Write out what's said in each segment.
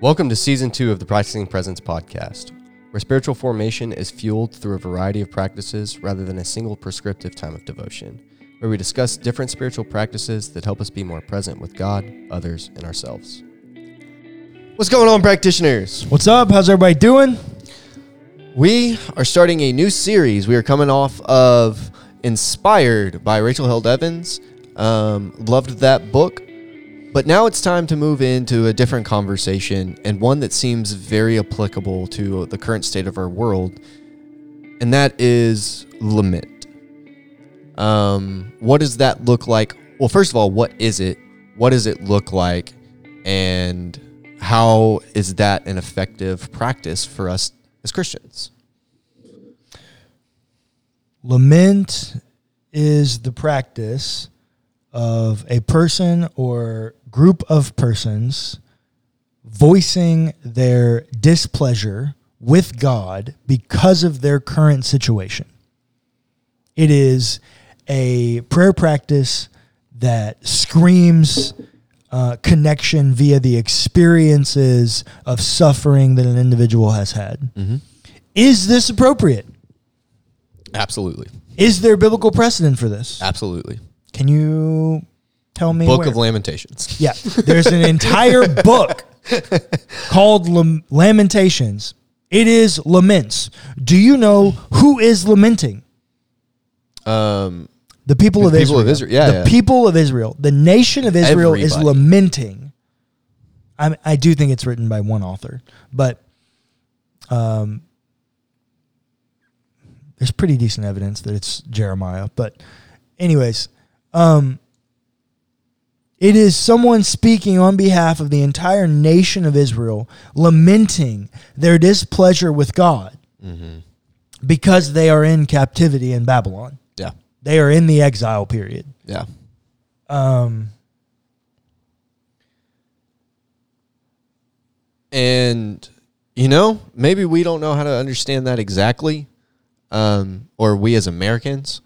Welcome to Season 2 of the Practicing Presence podcast, where spiritual formation is fueled through a variety of practices rather than a single prescriptive time of devotion, where we discuss different spiritual practices that help us be more present with God, others, and ourselves. What's going on, practitioners? What's up? How's everybody doing? We are starting a new series. We are coming off of Inspired by Rachel Held Evans. Loved that book. But now it's time to move into a different conversation, and one that seems very applicable to the current state of our world, and that is lament. What does that look like? Well, first of all, what is it? What does it look like? And how is that an effective practice for us as Christians? Lament is the practice of a person or group of persons voicing their displeasure with God because of their current situation. It is a prayer practice that screams connection via the experiences of suffering that an individual has had. Mm-hmm. Is this appropriate? Absolutely. Is there biblical precedent for this? Absolutely. Can you tell me? Book of Lamentations. Yeah. There's an entire book called Lamentations. It is laments. Do you know who is lamenting? The people of Israel. Yeah, the people of Israel. The nation of Israel. Everybody is lamenting. I do think it's written by one author, but there's pretty decent evidence that it's Jeremiah. But anyways, it is someone speaking on behalf of the entire nation of Israel, lamenting their displeasure with God because they are in captivity in Babylon. Yeah. They are in the exile period. Yeah. And, you know, maybe we don't know how to understand that exactly, or we as Americans.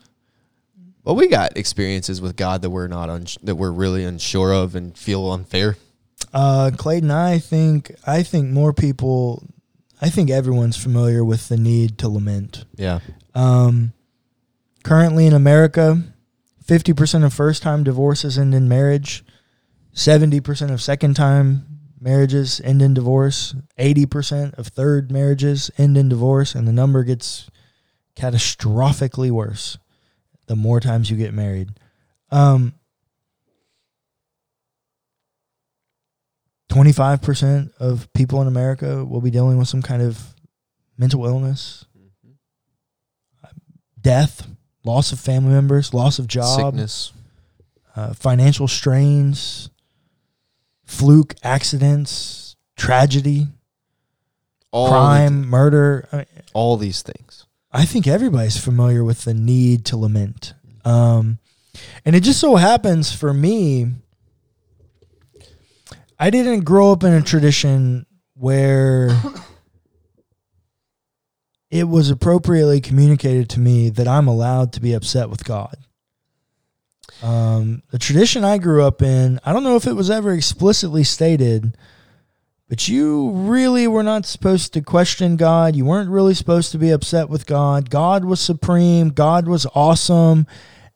Well, we got experiences with God that we're not that we're really unsure of and feel unfair. Clayton, I think more people. I think everyone's familiar with the need to lament. Yeah. Currently in America, 50% of first-time divorces end in marriage. 70% of second-time marriages end in divorce. 80% of third marriages end in divorce, and the number gets catastrophically worse the more times you get married. 25% of people in America will be dealing with some kind of mental illness, death, loss of family members, loss of job, sickness, financial strains, fluke accidents, tragedy, crime, murder. I mean, all these things. I think everybody's familiar with the need to lament. And it just so happens for me, I didn't grow up in a tradition where it was appropriately communicated to me that I'm allowed to be upset with God. The tradition I grew up in, I don't know if it was ever explicitly stated, but you really were not supposed to question God. You weren't really supposed to be upset with God. God was supreme. God was awesome.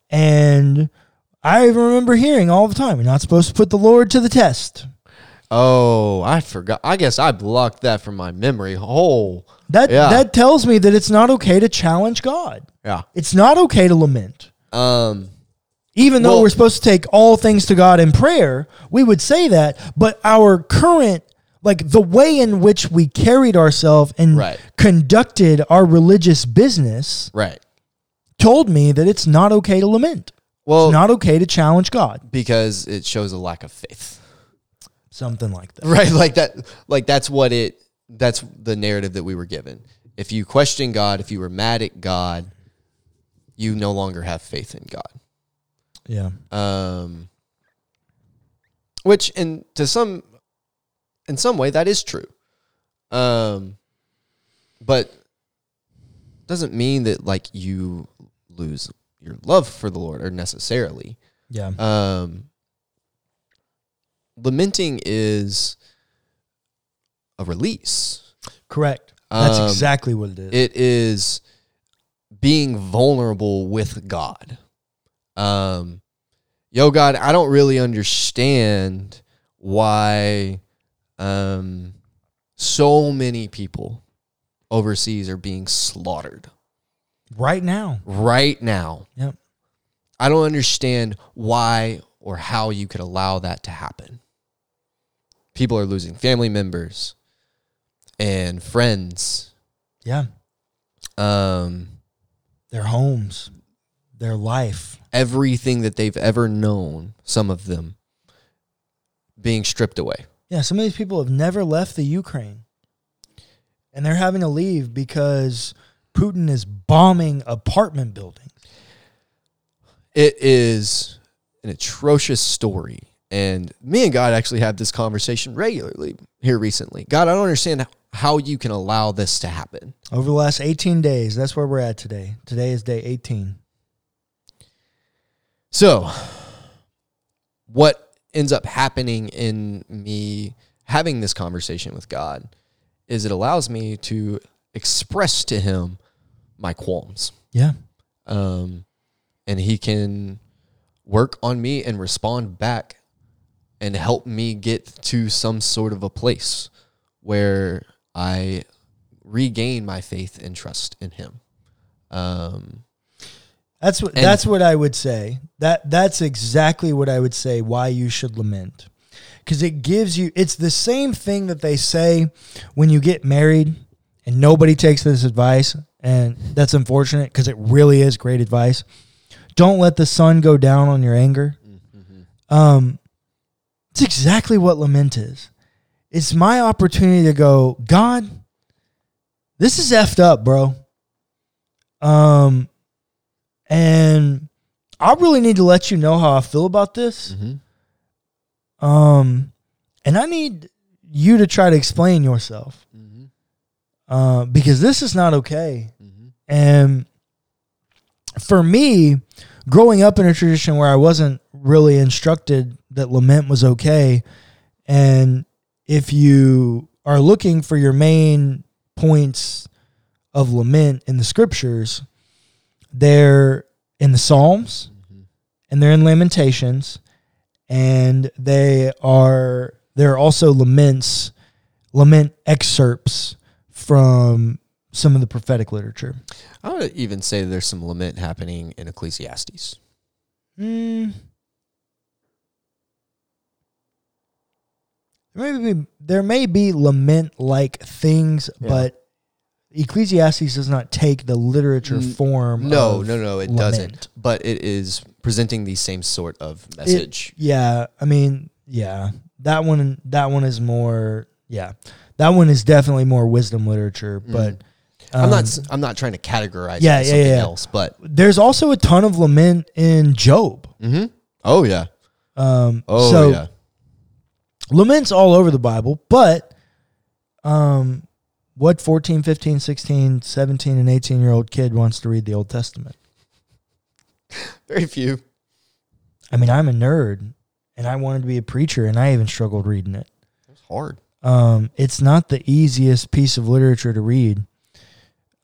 And I remember hearing all the time, you're not supposed to put the Lord to the test. Oh, I forgot. I guess I blocked that from my memory. That tells me that it's not okay to challenge God. Yeah. It's not okay to lament. Even though we're supposed to take all things to God in prayer, we would say that, but our current, like the way in which we carried ourselves and conducted our religious business told me that it's not okay to lament. Well, it's not okay to challenge God. Because it shows a lack of faith. Something like that. Right, that's the narrative that we were given. If you question God, if you were mad at God, you no longer have faith in God. Yeah. Which, and to some, in some way, that is true. But doesn't mean that like you lose your love for the Lord or necessarily. Yeah. Lamenting is a release. Correct. That's exactly what it is. It is being vulnerable with God. Yo, God, I don't really understand why so many people overseas are being slaughtered. Right now. Right now. Yep. I don't understand why or how you could allow that to happen. People are losing family members and friends. Yeah. Their homes, their life. Everything that they've ever known, some of them, being stripped away. Yeah, some of these people have never left the Ukraine. And they're having to leave because Putin is bombing apartment buildings. It is an atrocious story. And me and God actually have this conversation regularly here recently. God, I don't understand how you can allow this to happen. Over the last 18 days, that's where we're at today. Today is day 18. So, what ends up happening in me having this conversation with God is it allows me to express to him my qualms. Yeah. And he can work on me and respond back and help me get to some sort of a place where I regain my faith and trust in him. That's what I would say. That's exactly what I would say why you should lament. Because it gives you, it's the same thing that they say when you get married and nobody takes this advice, and that's unfortunate because it really is great advice. Don't let the sun go down on your anger. Mm-hmm. It's exactly what lament is. It's my opportunity to go, God, this is effed up, bro. And I really need to let you know how I feel about this. Mm-hmm. And I need you to try to explain yourself. Mm-hmm. Because this is not okay. Mm-hmm. And for me, growing up in a tradition where I wasn't really instructed that lament was okay, and if you are looking for your main points of lament in the scriptures, they're in the Psalms, mm-hmm. and they're in Lamentations, and there are also lament excerpts from some of the prophetic literature. I would even say there's some lament happening in Ecclesiastes. There may be lament-like things, yeah. But Ecclesiastes does not take the literature form. No, it doesn't. But it is presenting the same sort of message. That one is more. Yeah, that one is definitely more wisdom literature. But I'm not trying to categorize it as something else. But there's also a ton of lament in Job. Mm-hmm. Oh yeah. Lament's all over the Bible, but what 14, 15, 16, 17, and 18-year-old kid wants to read the Old Testament? Very few. I mean, I'm a nerd, and I wanted to be a preacher, and I even struggled reading it. It was hard. It's not the easiest piece of literature to read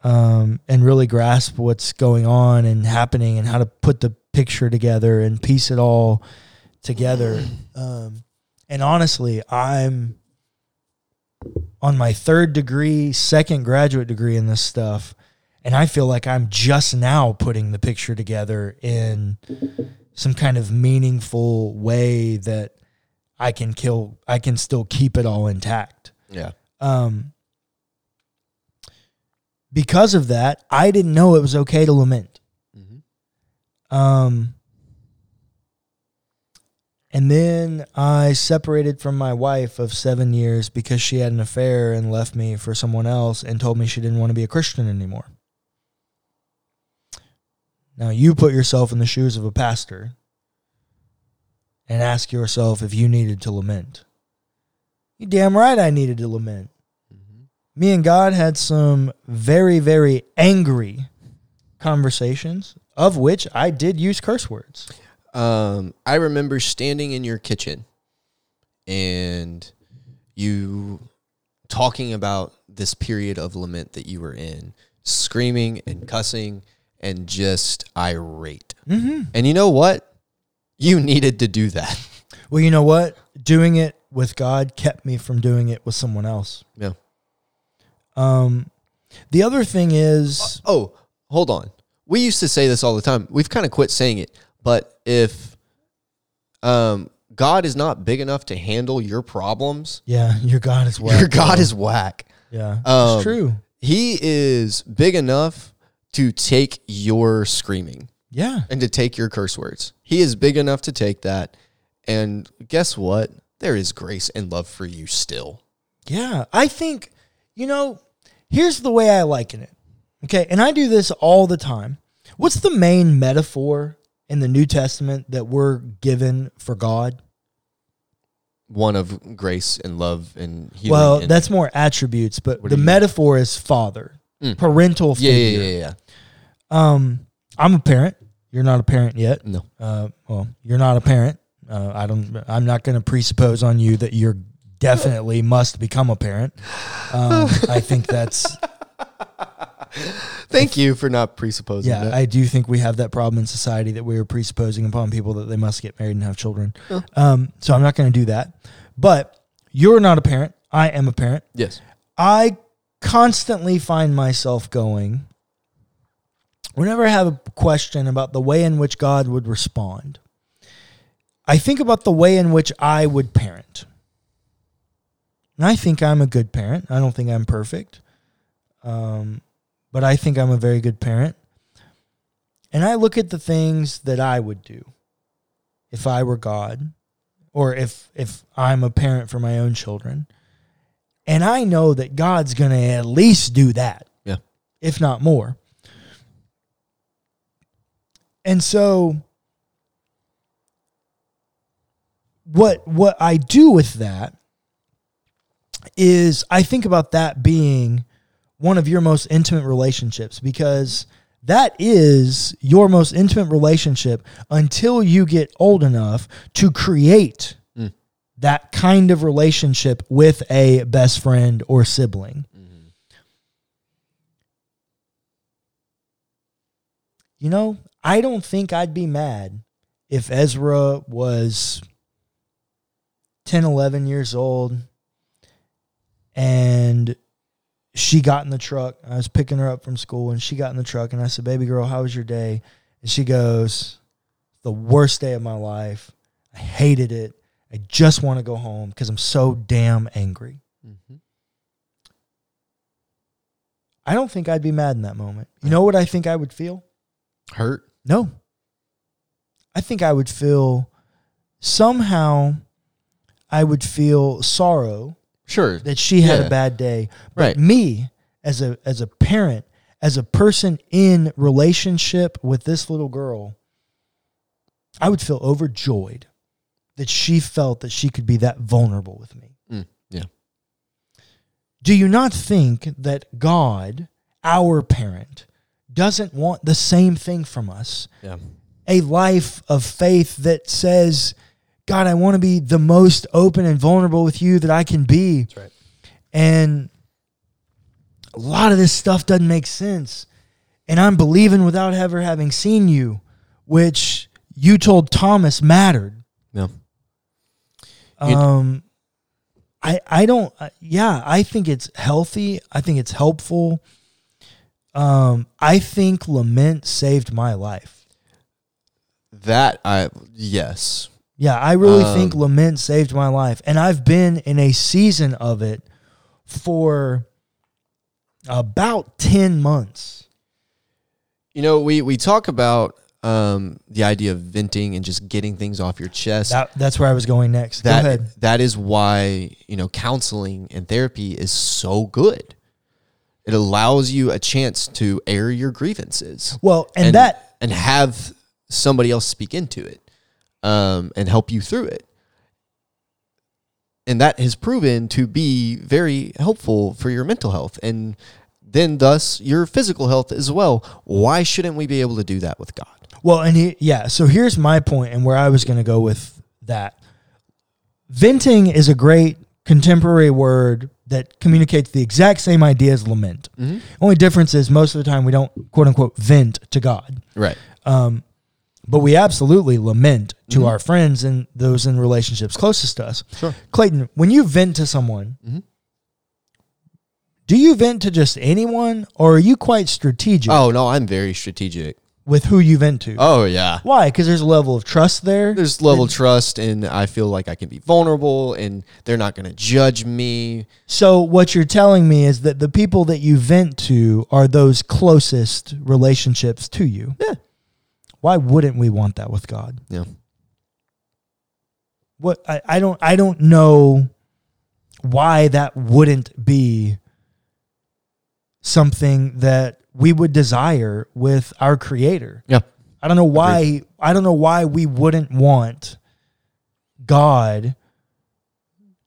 and really grasp what's going on and happening and how to put the picture together and piece it all together. And honestly, I'm on my second graduate degree in this stuff, and I feel like I'm just now putting the picture together in some kind of meaningful way that I can still keep it all intact. Yeah. Because of that, I didn't know it was okay to lament. Mm-hmm. And then I separated from my wife of 7 years because she had an affair and left me for someone else and told me she didn't want to be a Christian anymore. Now you put yourself in the shoes of a pastor and ask yourself if you needed to lament. You damn right I needed to lament. Mm-hmm. me and God had some very, very angry conversations, of which I did use curse words. I remember standing in your kitchen and you talking about this period of lament that you were in, screaming and cussing and just irate. Mm-hmm. And you know what? You needed to do that. Well, you know what? Doing it with God kept me from doing it with someone else. Yeah. The other thing is... Oh, hold on. We used to say this all the time. We've kind of quit saying it. But if God is not big enough to handle your problems... Yeah, your God is whack. Your God is whack. Yeah, it's true. He is big enough to take your screaming. Yeah. And to take your curse words. He is big enough to take that. And guess what? There is grace and love for you still. Yeah. I think, you know, here's the way I liken it. Okay. And I do this all the time. What's the main metaphor in the New Testament that we're given for God? One of grace and love and healing. Well, that's more attributes, but the metaphor is father, parental figure. Yeah. I'm a parent. You're not a parent yet. No. Well, you're not a parent. I'm not going to presuppose on you that you're definitely must become a parent. I think that's... Thank you for not presupposing that. I do think we have that problem in society that we are presupposing upon people that they must get married and have children. Huh. So I'm not going to do that. But you're not a parent. I am a parent. Yes. I constantly find myself going, whenever I have a question about the way in which God would respond, I think about the way in which I would parent. And I think I'm a good parent. I don't think I'm perfect. But I think I'm a very good parent. And I look at the things that I would do if I were God, or if I'm a parent for my own children. And I know that God's going to at least do that, if not more. And so what I do with that is I think about that being one of your most intimate relationships, because that is your most intimate relationship until you get old enough to create that kind of relationship with a best friend or sibling. Mm-hmm. You know, I don't think I'd be mad if Ezra was 10, 11 years old and she got in the truck. I was picking her up from school, and she got in the truck, and I said, "Baby girl, how was your day?" And she goes, "The worst day of my life. I hated it. I just want to go home because I'm so damn angry." Mm-hmm. I don't think I'd be mad in that moment. You know what I think I would feel? Hurt? No. I think I would feel, somehow, I would feel sorrow. Sure. That she had a bad day. But me, as a parent, as a person in relationship with this little girl, I would feel overjoyed that she felt that she could be that vulnerable with me. Mm, yeah. Do you not think that God, our parent, doesn't want the same thing from us? Yeah. A life of faith that says, God, I want to be the most open and vulnerable with you that I can be. That's right. And a lot of this stuff doesn't make sense. And I'm believing without ever having seen you, which you told Thomas mattered. Yeah. I think it's healthy. I think it's helpful. I think lament saved my life. Yes. Yeah, I really think lament saved my life. And I've been in a season of it for about 10 months. You know, we talk about the idea of venting and just getting things off your chest. That's where I was going next. Go ahead. That is why, you know, counseling and therapy is so good. It allows you a chance to air your grievances. Well, and have somebody else speak into it. And help you through it. And that has proven to be very helpful for your mental health and then thus your physical health as well. Why shouldn't we be able to do that with God? Well, and so here's my point and where I was going to go with that. Venting is a great contemporary word that communicates the exact same idea as lament. Mm-hmm. Only difference is most of the time we don't, quote unquote, vent to God. Right. But we absolutely lament to mm-hmm. our friends and those in relationships closest to us. Sure. Clayton, when you vent to someone, mm-hmm. do you vent to just anyone, or are you quite strategic? Oh, no, I'm very strategic. With who you vent to? Oh, yeah. Why? Because there's a level of trust there. There's a level of trust, and I feel like I can be vulnerable, and they're not going to judge me. So what you're telling me is that the people that you vent to are those closest relationships to you. Yeah. Why wouldn't we want that with God? Yeah. What I don't know why that wouldn't be something that we would desire with our Creator. Yeah. I don't know why Agreed. I don't know why we wouldn't want God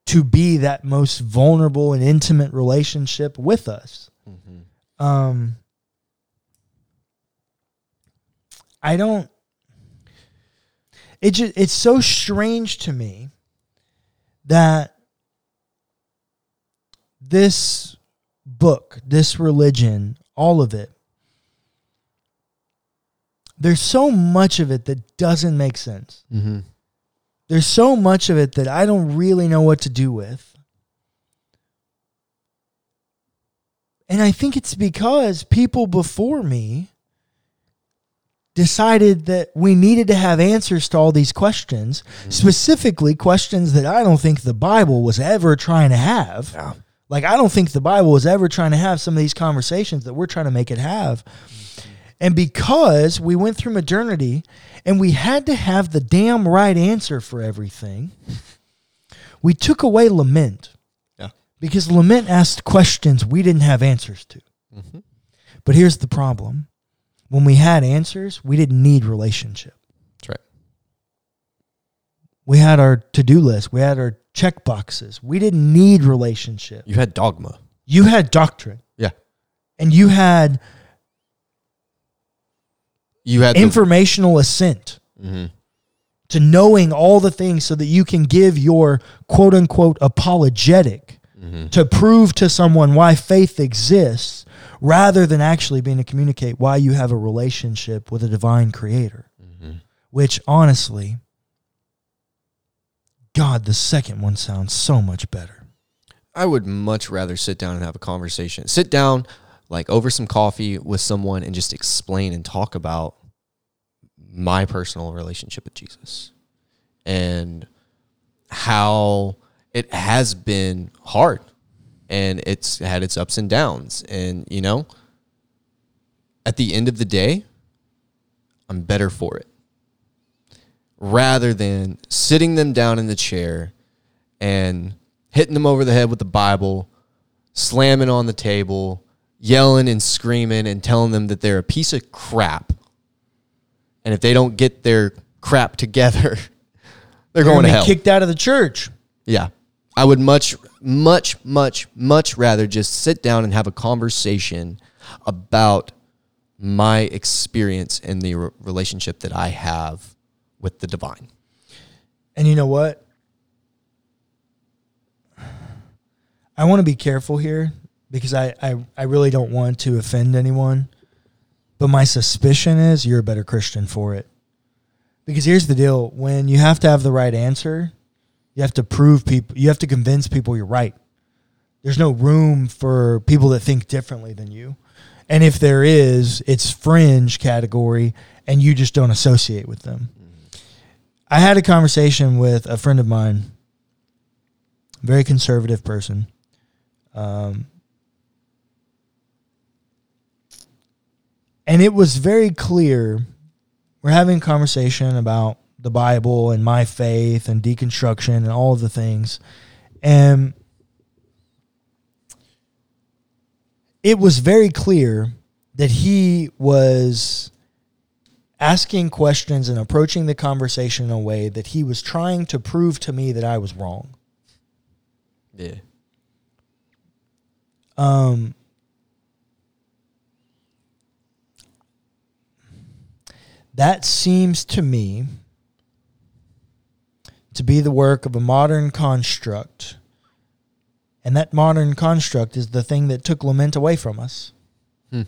to be that most vulnerable and intimate relationship with us. Mm-hmm. It's so strange to me that this book, this religion, all of it, there's so much of it that doesn't make sense. Mm-hmm. There's so much of it that I don't really know what to do with. And I think it's because people before me decided that we needed to have answers to all these questions, mm-hmm. specifically questions that I don't think the Bible was ever trying to have. Yeah. Like, I don't think the Bible was ever trying to have some of these conversations that we're trying to make it have. Mm-hmm. And because we went through modernity and we had to have the damn right answer for everything, we took away lament. Yeah. Because lament asked questions we didn't have answers to. Mm-hmm. But here's the problem. When we had answers, we didn't need relationship. That's right. We had our to-do list. We had our check boxes. We didn't need relationship. You had dogma. You had doctrine. Yeah. And you had informational assent mm-hmm. to knowing all the things so that you can give your quote-unquote apologetic mm-hmm. to prove to someone why faith exists, rather than actually being to communicate why you have a relationship with a divine Creator, mm-hmm. which honestly, God, the second one sounds so much better. I would much rather sit down and have a conversation. Sit down, like over some coffee with someone, and just explain and talk about my personal relationship with Jesus and how it has been hard. And it's had its ups and downs. And, you know, at the end of the day, I'm better for it. Rather than sitting them down in the chair and hitting them over the head with the Bible, slamming on the table, yelling and screaming and telling them that they're a piece of crap. And if they don't get their crap together, they're going to hell. Kicked out of the church. Yeah. I would much rather just sit down and have a conversation about my experience and the relationship that I have with the divine. And you know what? I want to be careful here because I really don't want to offend anyone, but my suspicion is you're a better Christian for it. Because here's the deal. When you have to have the right answer, you have to prove people, you have to convince people you're right. There's no room for people that think differently than you. And if there is, it's fringe category and you just don't associate with them. I had a conversation with a friend of mine, very conservative person. And it was very clear. We're having a conversation about the Bible and my faith and deconstruction and all of the things. And it was very clear that he was asking questions and approaching the conversation in a way that he was trying to prove to me that I was wrong. Yeah. That seems to me to be the work of a modern construct. And that modern construct is the thing that took lament away from us. Hmm.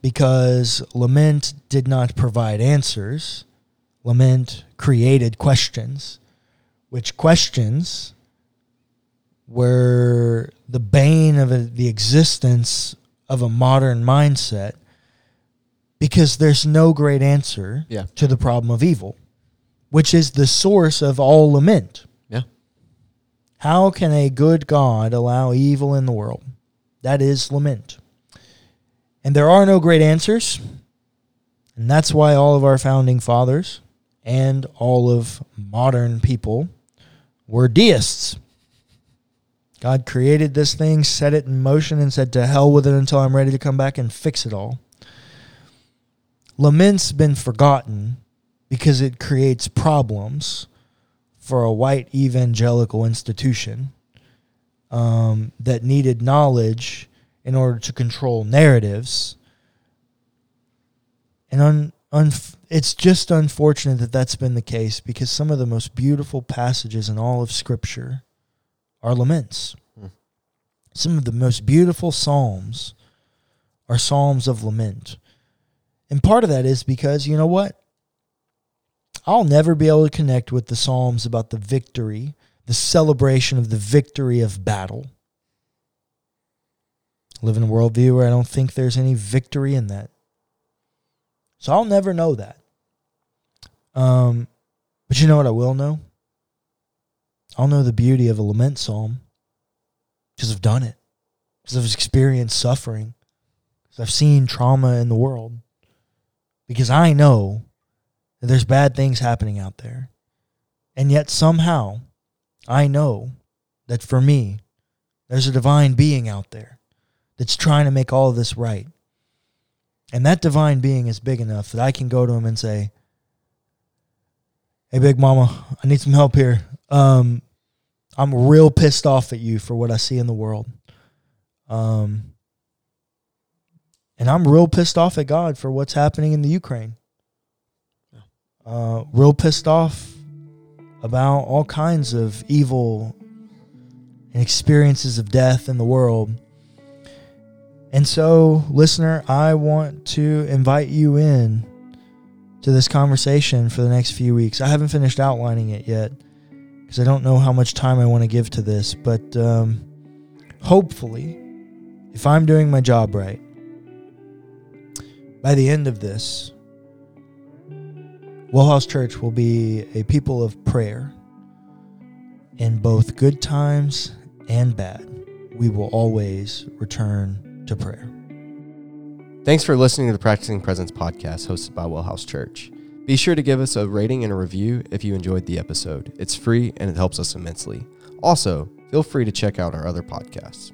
Because lament did not provide answers. Lament created questions, which questions were the bane of the existence of a modern mindset, because there's no great answer to the problem of evil, which is the source of all lament. Yeah. How can a good God allow evil in the world? That is lament. And there are no great answers. And that's why all of our founding fathers and all of modern people were deists. God created this thing, set it in motion, and said, to hell with it until I'm ready to come back and fix it all. Lament's been forgotten because it creates problems for a white evangelical institution that needed knowledge in order to control narratives. And it's just unfortunate that that's been the case, because some of the most beautiful passages in all of Scripture are laments. Hmm. Some of the most beautiful psalms are psalms of lament. And part of that is because, you know what? I'll never be able to connect with the Psalms about the victory, the celebration of the victory of battle. I live in a worldview where I don't think there's any victory in that. So I'll never know that. But you know what I will know? I'll know the beauty of a lament psalm because I've done it, because I've experienced suffering, because I've seen trauma in the world. Because I know that there's bad things happening out there. And yet somehow I know that for me, there's a divine being out there that's trying to make all of this right. And that divine being is big enough that I can go to him and say, hey, big mama, I need some help here. I'm real pissed off at you for what I see in the world. And I'm real pissed off at God for what's happening in the Ukraine. Real pissed off about all kinds of evil and experiences of death in the world. And so, listener, I want to invite you in to this conversation for the next few weeks. I haven't finished outlining it yet because I don't know how much time I want to give to this. But hopefully, if I'm doing my job right, by the end of this, Wellhouse Church will be a people of prayer. In both good times and bad, we will always return to prayer. Thanks for listening to the Practicing Presence podcast hosted by Wellhouse Church. Be sure to give us a rating and a review if you enjoyed the episode. It's free and it helps us immensely. Also, feel free to check out our other podcasts.